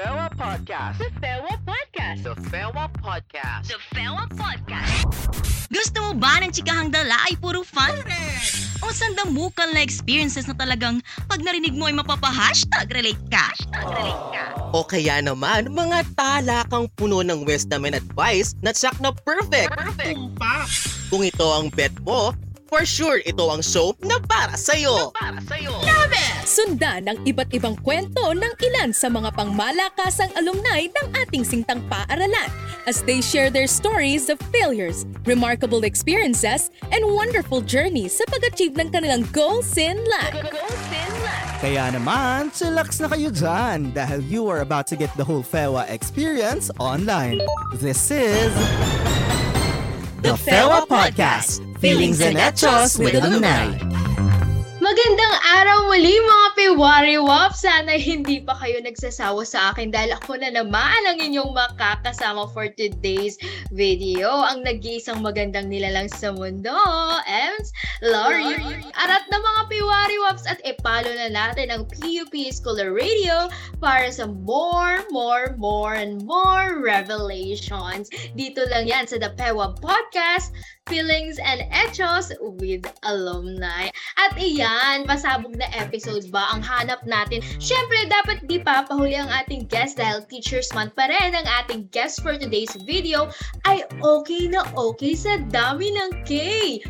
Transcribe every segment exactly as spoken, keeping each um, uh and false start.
FEWA Podcast. The FEWA Podcast. The FEWA Podcast. The FEWA Podcast. Gusto mo ba ng chikahang dala ay puro fun? Correct. O sandamukal na experiences na talagang pag narinig mo ay mapapahashtag relate ka? Hashtag relate ka. O kaya naman, mga talakang puno ng wisdom and advice na tsak na perfect. Perfect. Kung ito ang bet mo, for sure, ito ang show na para sa'yo. Na para sa'yo. Love it! Sundan ang iba't ibang kwento ng ilan sa mga pangmalakasang alumni ng ating sintang paaralan as they share their stories of failures, remarkable experiences, and wonderful journeys sa pag-achieve ng kanilang goals in life. Goals in life. Kaya naman, chillax na kayo dyan dahil you are about to get the whole FEWA experience online. This is... The FEWA Podcast, feelings and hechos with alumni. Magandang araw muli mga Pewariwap! Sana hindi pa kayo nagsasawa sa akin dahil ako na naman ang inyong makakasama for today's video. Ang nag-iisang magandang nilalang sa mundo, Ems, Laurie. Arat na mga Pewariwaps at ipalo na natin ang P U P Scholar Radio para sa more, more, more, and more revelations. Dito lang yan sa The FEWA Podcast, feelings and hechos with alumni. At iyan, pasabog na episode ba ang hanap natin? Siyempre, dapat di pa pahuli ang ating guest dahil Teachers Month pa rin. Ang ating guest for today's video ay okay na okay sa dami ng K.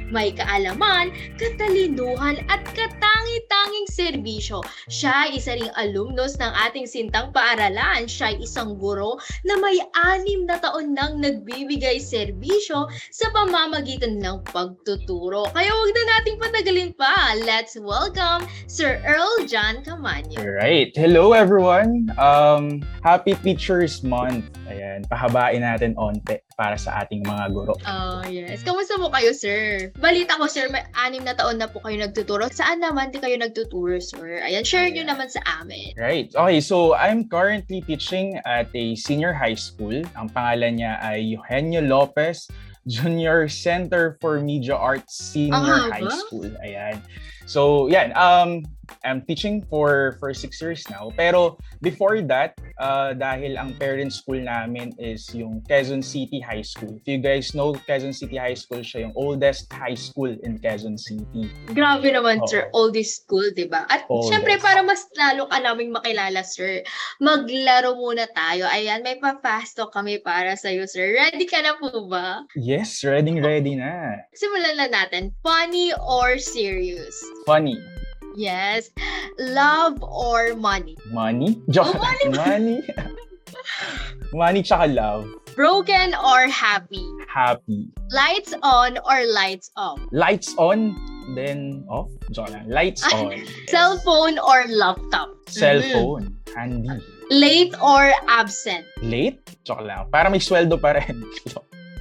May kaalaman, katalinuhan at katangi-tanging serbisyo. Siya ay isa ring alumnos ng ating sintang paaralan. Siya ay isang guro na may anim na taon nang nagbibigay serbisyo sa pamamagitan ng pagtuturo. Kaya huwag na nating patagalin pa. Let's welcome Sir Earl John Camano. Alright. Hello everyone. Um, happy Teachers Month. Ayan. Pahabain natin onte para sa ating mga guro. Oh yes. Kamusta mo kayo, sir? Balita ko, sir, may anim na taon na po kayo nagtuturo. Saan naman di kayo nagtuturo, sir? Ayan. Share Ayan. Nyo naman sa amin. Right. Okay. So, I'm currently teaching at a senior high school. Ang pangalan niya ay Eugenio Lopez Junior Center for Media Arts Senior uh-huh. High School. Ayan. So, yan. Um, I'm teaching for for six years now. Pero before that, uh, dahil ang parent school namin is yung Quezon City High School. If you guys know Quezon City High School, siya yung oldest high school in Quezon City. Grabe naman, oh. Sir. Oldest school, diba? At oldest. Syempre, para mas lalo ka naming makilala, sir, maglaro muna tayo. Ayan, may pa-fast talk kami para sa'yo, sir. Ready ka na po ba? Yes, ready, ready na. Simulan na natin. Funny or serious? Funny. Yes. Love or money? Money? Joke. Oh, money. Money. Money tsaka love. Broken or happy? Happy. Lights on or lights off? Lights on, then off. Joke lang. Lights on. Yes. Cellphone or laptop? Cellphone. Mm. Handy. Late or absent? Late? Joke lang. Para may sweldo pa rin.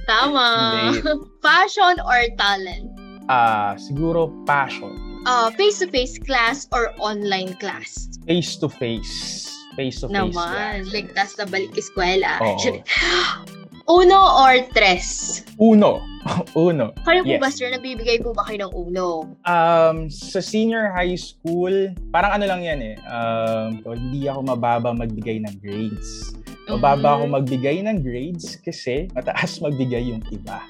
Tama. Late. Passion or talent? Ah, uh, siguro passion. Uh, face-to-face class or online class? Face-to-face. Face-to-face naman. Class. Ligtas na balik eskwela. Oh. Uno or tres? Uno. Uno. Kayo po yes. ba, sir? Nabibigay po ba kayo ng uno? Um, sa senior high school, parang ano lang yan eh. Um, hindi ako mababa magbigay ng grades. Mababa ako magbigay ng grades kasi mataas magbigay yung iba.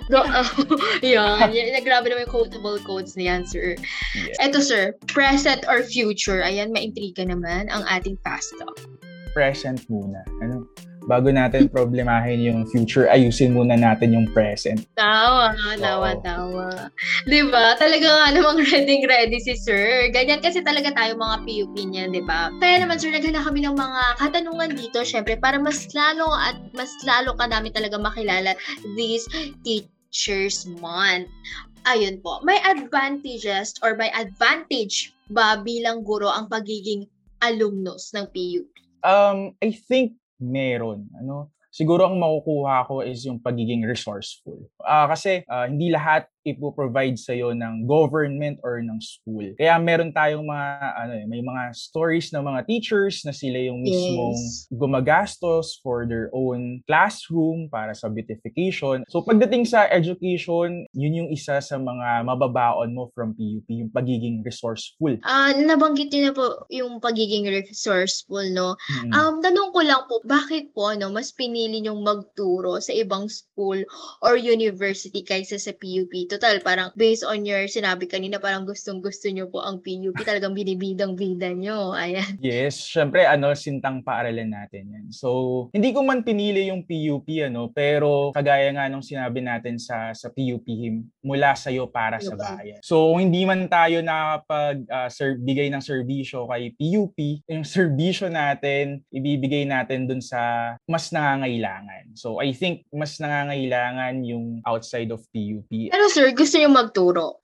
Yan. Yeah, grabe naman yung quotable quotes na yan, sir. Yeah. Eto, sir. Present or future? Ayan, maintriga naman ang ating fast talk. Present muna. Ano? Bago natin problemahin yung future, ayusin muna natin yung present. Tawa, tawa, wow. tawa. Diba? Talaga nga namang ready-ready si sir. Ganyan kasi talaga tayo mga P U P niya, diba? Kaya naman sir, naghanap kami ng mga katanungan dito, syempre, para mas lalo at mas lalo ka namin talaga makilala this Teachers Month. Ayun po. May advantages or may advantage ba bilang guro ang pagiging alumnos ng P U P? Um, I think meron. Ano? Siguro ang makukuha ko is yung pagiging resourceful. Uh, kasi uh, hindi lahat ipo-provide sa'yo ng government or ng school. Kaya meron tayong mga, ano eh, may mga stories ng mga teachers na sila yung mismong yes. gumagastos for their own classroom para sa beautification. So pagdating sa education, yun yung isa sa mga mababaon mo from P U P, yung pagiging resourceful. Ah, uh, nabanggit niyo na po yung pagiging resourceful, no? Mm-hmm. Um, tanong ko lang po, bakit po, no, mas pinili niyong magturo sa ibang school or university kaysa sa P U P? Total, parang based on your sinabi kanina, parang gustong-gusto nyo po ang P U P. Talagang binibidang-bida nyo. Ayan. Yes. Siyempre, ano, sintang paaralan natin yan. So, hindi ko man pinili yung P U P, ano, pero kagaya nga nung sinabi natin sa sa P U P, mula sa'yo para sa bayan. So, kung hindi man tayo nakapagbigay uh, ng servisyo kay P U P, yung servisyo natin, ibibigay natin dun sa mas nangangailangan. So, I think mas nangangailangan yung outside of P U P. Pero sir, gusto niyo magturo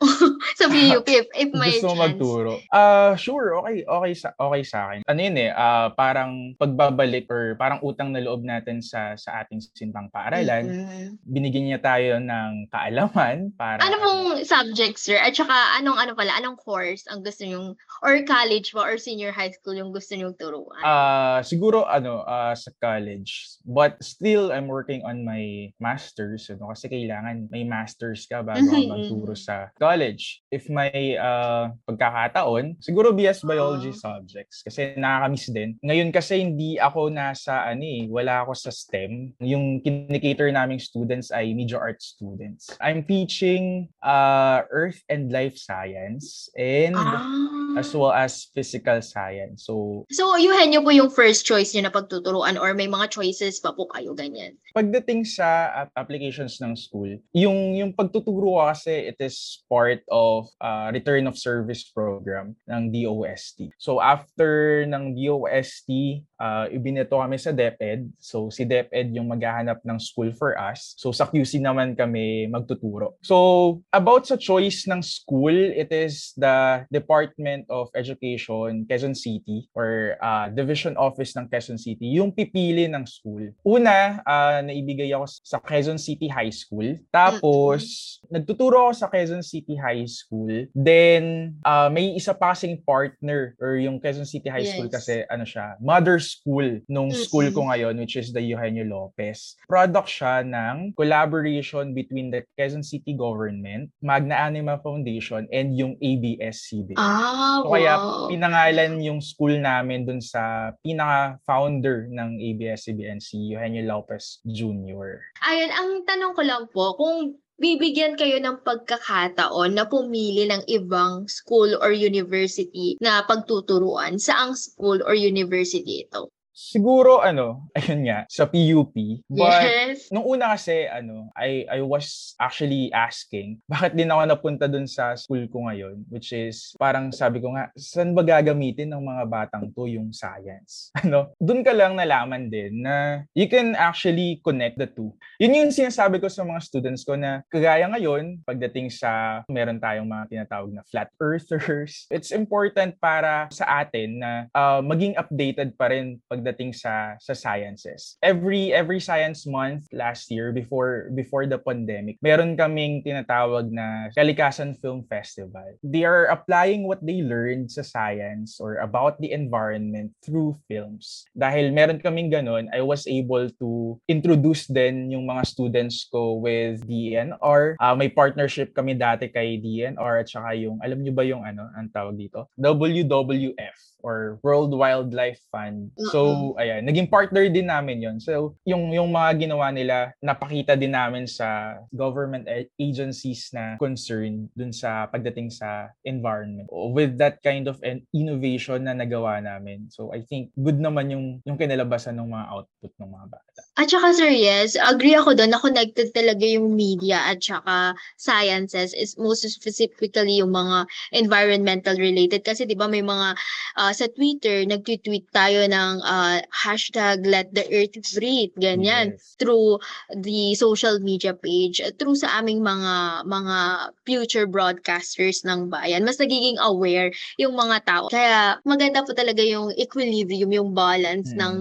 sa P U P if, if may gusto chance. Gusto mo magturo? Uh, sure, okay, okay, sa, okay sa akin. Ano yun eh, uh, parang pagbabalik or parang utang na loob natin sa, sa ating sintang paaralan, mm-hmm. binigyan niya tayo ng kaalaman. Para... Ano pong subject, sir? At saka anong, ano pala, anong course ang gusto niyong, or college ba, or senior high school yung gusto niyong turuan? Uh, siguro, ano, uh, sa college. But still, I'm working on my master's, ano, kasi kailangan may master's ka bago mm-hmm. ang magturo sa college. If may uh, pagkakataon, siguro B S Biology uh-huh. subjects kasi nakakamiss din. Ngayon kasi hindi ako nasa, ano eh, wala ako sa STEM. Yung kinikater naming students ay media arts students. I'm teaching uh, Earth and Life Science and uh-huh. as well as Physical Science. So, so yuhen nyo po yung first choice nyo na pagtuturuan or may mga choices pa po kayo ganyan? Pagdating sa applications ng school, yung, yung pagtuturuan tuturo kasi it is part of uh, return of service program ng D O S T. So after ng D O S T, uh, ibineto kami sa DepEd. So si DepEd yung maghahanap ng school for us. So sa Q C naman kami magtuturo. So about sa choice ng school, it is the Department of Education, Quezon City or uh, Division Office ng Quezon City yung pipili ng school. Una, uh, naibigay ako sa Quezon City High School. Tapos nagtuturo ako sa Quezon City High School. Then, uh, may isa pa kasing partner or yung Quezon City High yes. School kasi ano siya, mother school nung yes. school ko ngayon which is the Eugenio Lopez. Product siya ng collaboration between the Quezon City government, Magna Anima Foundation, and yung A B S C B N. Ah, so, wow. Kaya pinangalan yung school namin dun sa pinaka-founder ng A B S C B N, si Eugenio Lopez Junior Ayun, ang tanong ko lang po, kung bibigyan kayo ng pagkakataon na pumili ng ibang school or university na pagtuturuan, saang school or university ito? Siguro ano, ayun nga, sa P U P. But yes. nung una kasi ano, I I was actually asking, bakit din ako napunta dun sa school ko ngayon, which is parang sabi ko nga, saan ba gagamitin ng mga batang to yung science? Ano? Dun ka lang nalaman din na you can actually connect the two. Yun yung sinasabi ko sa mga students ko na kagaya ngayon, pagdating sa meron tayong mga tinatawag na flat earthers, it's important para sa atin na uh, maging updated pa rin pag dating sa sa sciences. Every every science month last year before before the pandemic, meron kaming tinatawag na Kalikasan Film Festival. They are applying what they learned sa science or about the environment through films. Dahil meron kaming ganun, I was able to introduce din yung mga students ko with D E N R. Uh, may partnership kami dati kay D E N R at saka yung, alam nyo ba yung ano, ang tawag dito? W W F or World Wildlife Fund. So, ayan, naging partner din namin yon. So, yung yung mga ginawa nila, napakita din namin sa government agencies na concerned dun sa pagdating sa environment. With that kind of an innovation na nagawa namin. So, I think good naman yung yung kinalabasan ng mga output ng mga bata. At saka, sir, yes, agree ako doon na connected talaga yung media at saka sciences is most specifically yung mga environmental related kasi 'di ba may mga uh, sa Twitter, nagtweet tayo ng Uh, hashtag let the earth breathe ganyan yes. through the social media page through sa aming mga mga future broadcasters ng bayan mas nagiging aware yung mga tao kaya maganda po talaga yung equilibrium yung balance hmm. ng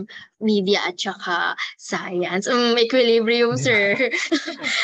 media at saka science. Um, equilibrium, sir.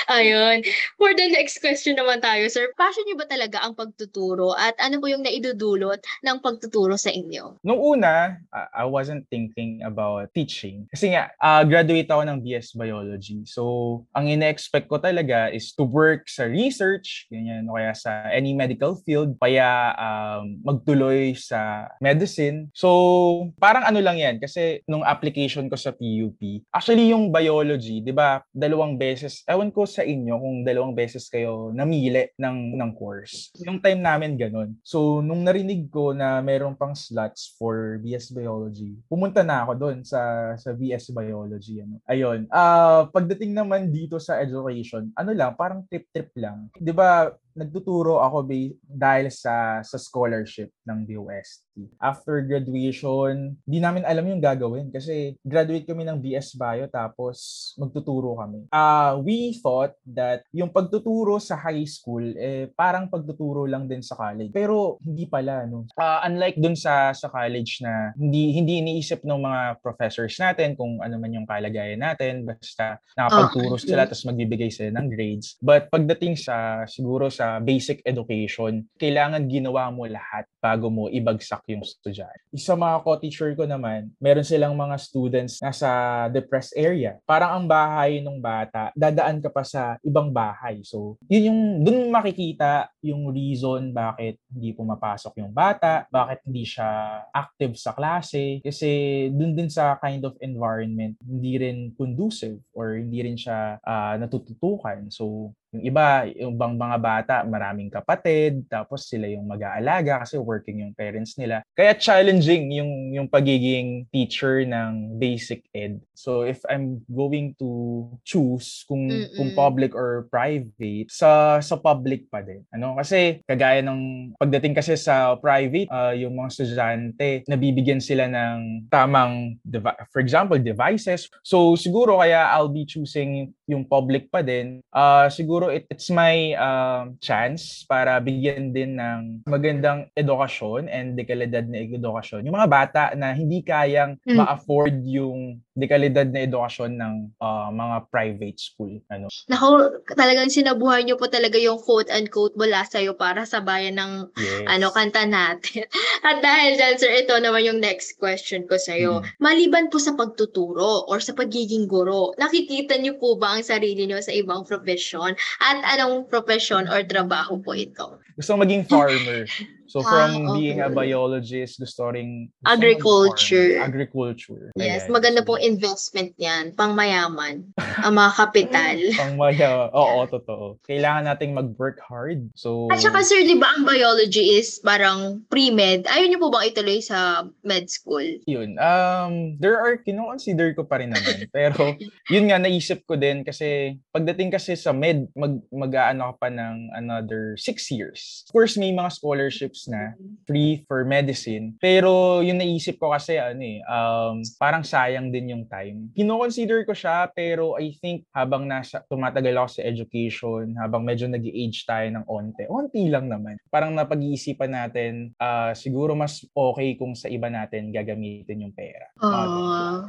Ayun. For the next question naman tayo, sir. Passion niyo ba talaga ang pagtuturo at ano po yung naidudulot ng pagtuturo sa inyo? Noong una, I wasn't thinking about teaching. Kasi nga, uh, graduate ako ng B S Biology. So, ang ina-expect ko talaga is to work sa research, ganyan, o kaya sa any medical field, kaya um, magtuloy sa medicine. So, parang ano lang yan. Kasi nung application ko sa P U P. Actually, yung biology, di ba, dalawang beses, ewan ko sa inyo kung dalawang beses kayo namili ng, ng course. Yung time namin, ganun. So, nung narinig ko na meron pang slots for B S Biology, pumunta na ako doon sa, sa B S Biology. Ano. Ayun. Uh, pagdating naman dito sa education, ano lang, parang trip-trip lang. Di ba, nagtuturo ako ba- dahil sa sa scholarship ng D O S T. After graduation, di namin alam yung gagawin kasi graduate kami ng B S Bio tapos magtuturo kami. Uh, we thought that yung pagtuturo sa high school, eh, parang pagtuturo lang din sa college. Pero hindi pala. No? Uh, unlike dun sa, sa college na hindi, hindi iniisip ng mga professors natin kung ano man yung kalagayan natin. Basta nakapagturo oh, sila tapos magbibigay sila ng grades. But pagdating sa siguro sa sa basic education, kailangan ginawa mo lahat bago mo ibagsak yung estudyante. Isa mga co-teacher ko naman, meron silang mga students na sa depressed area. Parang ang bahay ng bata, dadaan ka pa sa ibang bahay. So, yun yung, dun makikita yung reason bakit hindi pumapasok yung bata, bakit hindi siya active sa klase, kasi dun din sa kind of environment, hindi rin conducive or hindi rin siya uh, natututukan. So, yung iba, yung bang mga bata, maraming kapatid, tapos sila yung mag-aalaga kasi working yung parents nila. Kaya challenging yung, yung pagiging teacher ng basic ed. So if I'm going to choose kung, kung public or private, sa, sa public pa din. Ano? Kasi kagaya ng pagdating kasi sa private, uh, yung mga estudyante, nabibigyan sila ng tamang, devi- for example, devices. So siguro kaya I'll be choosing yung public pa din. Uh, siguro It, it's my uh, chance para bigyan din ng magandang edukasyon and dekalidad na edukasyon. Yung mga bata na hindi kayang mm. ma-afford yung dekalidad na edukasyon ng uh, mga private school. Ano? Naku, talagang sinabuhay niyo po talaga yung quote-unquote mula sa'yo para sa bayan ng yes. ano, kanta natin. At dahil dyan, sir, ito naman yung next question ko sa'yo. Mm. Maliban po sa pagtuturo or sa pagiging guro, nakikita niyo po ba ang sarili niyo sa ibang profession? At anong profession or trabaho po ito? Gusto maging farmer. So from ah, okay. being a biologist, gusto rin... Gusto agriculture. Farmer, agriculture. Yes, Ayan. Maganda pong investment yan. Pangmayaman. Ang mga kapital. Pangmayaman. Oo, totoo. Kailangan nating mag-work hard. So... At saka sir, di ba ang biology is parang pre-med? Ayaw niyo po bang ituloy sa med school? Yun. Um, there are, kino-consider ko pa rin naman. Pero yun nga, naisip ko din kasi pagdating kasi sa med, mag, mag-aano ka pa ng another six years. Of course, may mga scholarships na free for medicine. Pero yung naisip ko kasi ano eh, um, parang sayang din yung time. Kino-consider ko siya pero I think habang nasa, tumatagal ako sa education, habang medyo nag-age tayo ng onte, onti lang naman. Parang napag-iisipan natin, uh, siguro mas okay kung sa iba natin gagamitin yung pera. Uh,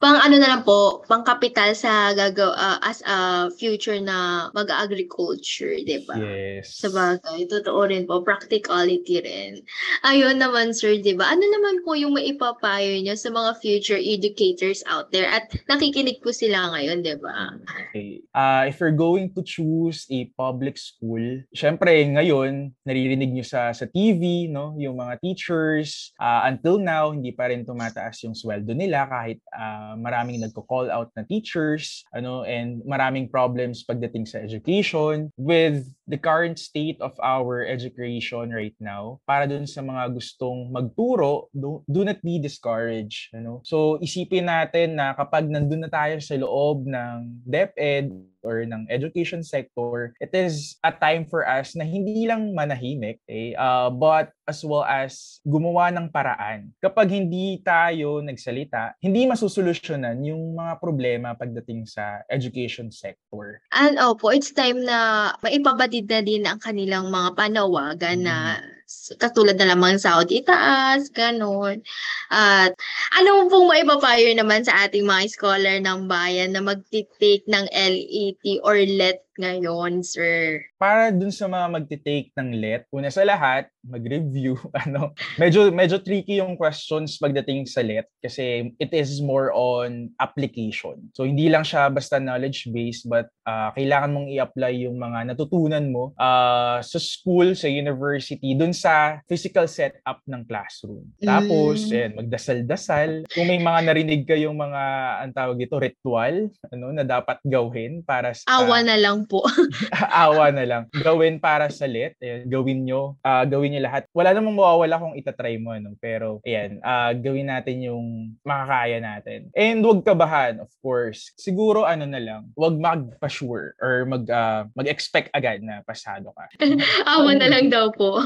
pang ano na lang po, pang kapital sa gagaw, uh, as a future na mag-agriculture, diba? Yes. Sabagay, totoo rin po, practicality rin. Ayun naman sir, diba? Ano naman po yung maipapayo nyo sa mga future educators out there at nakikinig po sila ngayon, diba? Okay. Uh, if you're going to choose a public school, syempre ngayon, naririnig nyo sa, sa T V, no? Yung mga teachers, uh, until now, hindi pa rin tumataas yung sweldo nila kahit uh, maraming nagko-call out na teachers, ano, and maraming problems pagdating sa education. With the current state of our education right now, para dun sa mga gustong magturo, do, do not be discouraged, ano. So isipin natin na kapag nandun na tayo sa loob ng DepEd or ng education sector, it is a time for us na hindi lang manahimik, eh, uh, but as well as gumawa ng paraan. Kapag hindi tayo nagsalita, hindi masusolusyonan yung mga problema pagdating sa education sector. And opo, oh, it's time na maipabadid na din ang kanilang mga panawagan mm. na katulad na lamang sahod itaas, ganun. At ano pong maipapayo naman sa ating mga scholar ng bayan na magtitake ng L E T or L E T ngayon, sir? Para dun sa mga magtitake ng L E T, una sa lahat, mag-review. Ano, medyo, medyo tricky yung questions pagdating sa L E T kasi it is more on application. So, hindi lang siya basta knowledge-based but uh, kailangan mong i-apply yung mga natutunan mo uh, sa school, sa university, dun sa physical setup ng classroom. Tapos, mm. yan, magdasal-dasal. Kung may mga narinig kayong mga, ang tawag dito, ritual, ano, na dapat gawin para sa... Awa na lang po. Awa na lang. Gawin para sa L E T. Ayan, gawin nyo. Uh, gawin nyo lahat. Wala namang mawawala kung itatry mo. Ano? Pero, ayan. Uh, gawin natin yung makakaya natin. And huwag kabahan, of course. Siguro, ano na lang. Huwag magpa-sure or mag, uh, mag-expect agad na pasado ka. Awa na lang daw po.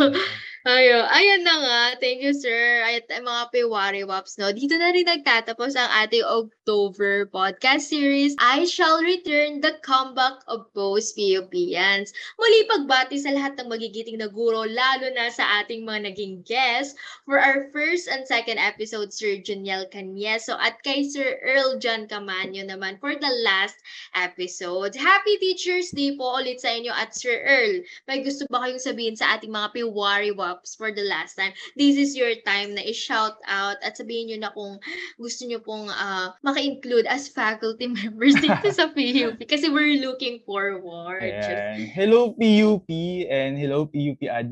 Ayo, ayan na nga. Thank you, sir. At mga Pewariwaps, no? Dito na rin nagtatapos ang ating October podcast series, I Shall Return, The Comeback of Post PUPians. Muli pagbati sa lahat ng magigiting na guro, lalo na sa ating mga naging guests for our first and second episode, Sir Janiel Canieso at kay Sir Earl John Camano naman for the last episode. Happy Teacher's Day po ulit sa inyo at Sir Earl. May gusto ba kayong sabihin sa ating mga Pewariwaps for the last time? This is your time na i-shout out at sabihin nyo na kung gusto nyo pong uh, maka-include as faculty members dito sa P U P kasi we're looking forward. Ayan. Hello P U P and hello P U P ad.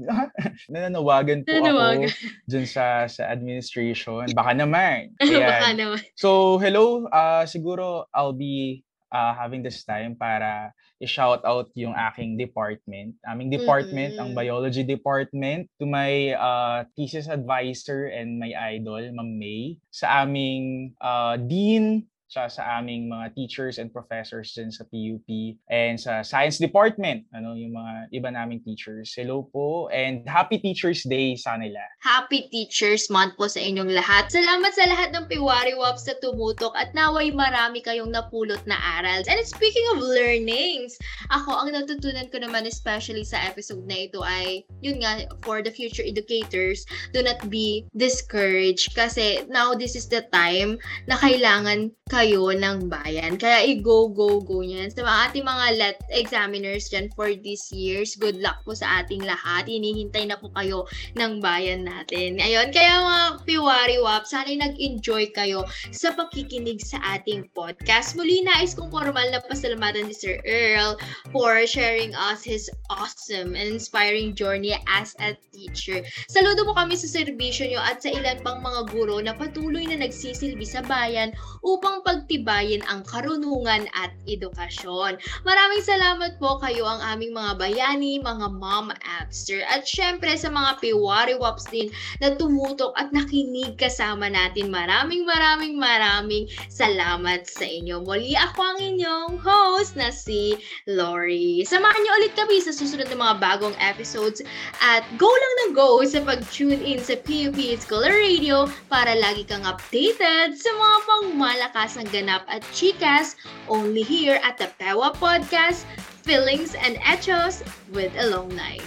Nananawagan po Nanawagan. ako dyan sa, sa administration. Baka naman. Baka naman. So hello, uh, siguro I'll be Uh, having this time para i-shout out yung aking department. Aming department, mm-hmm. ang biology department, to my uh, thesis advisor and my idol, Ma'am May, sa aming uh, dean, sa sa aming mga teachers and professors din sa P U P and sa science department, ano, yung mga iba naming teachers. Hello po and happy Teachers Day sa nila. Happy Teachers Month po sa inyong lahat. Salamat sa lahat ng Pewariwaps na tumutok at naway marami kayong napulot na aral. And speaking of learnings, ako ang natutunan ko naman especially sa episode na ito ay yun nga, for the future educators, do not be discouraged kasi now this is the time na kailangan ka kayo ng bayan. Kaya i-go, go, go niyan. Sa so, ating mga L E T examiners dyan for this year's, good luck po sa ating lahat. Hinihintay na po kayo ng bayan natin. Ayun, kaya mga Pewariwaps, sana'y nag-enjoy kayo sa pakikinig sa ating podcast. Muli, nais kong formal na pasalamatan ni Sir Earl for sharing us his awesome and inspiring journey as a teacher. Saludo po kami sa serbisyo nyo at sa ilan pang mga guro na patuloy na nagsisilbi sa bayan upang pagtibayin ang karunungan at edukasyon. Maraming salamat po kayo ang aming mga bayani, mga mom apster, at syempre sa mga Pewariwaps din na tumutok at nakinig kasama natin. Maraming maraming maraming salamat sa inyo. Muli ako ang inyong host na si Lori. Samahan niyo ulit kami sa susunod ng mga bagong episodes at go lang ng go sa pag-tune in sa P U P Scholar Radio para lagi kang updated sa mga pangmalakas Kasang ganap at chikas only here at the P E W A Podcast, Feelings and Echoes with Alumni.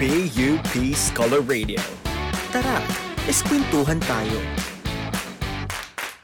P U P Scholar Radio. Tara, eskwentuhan tayo.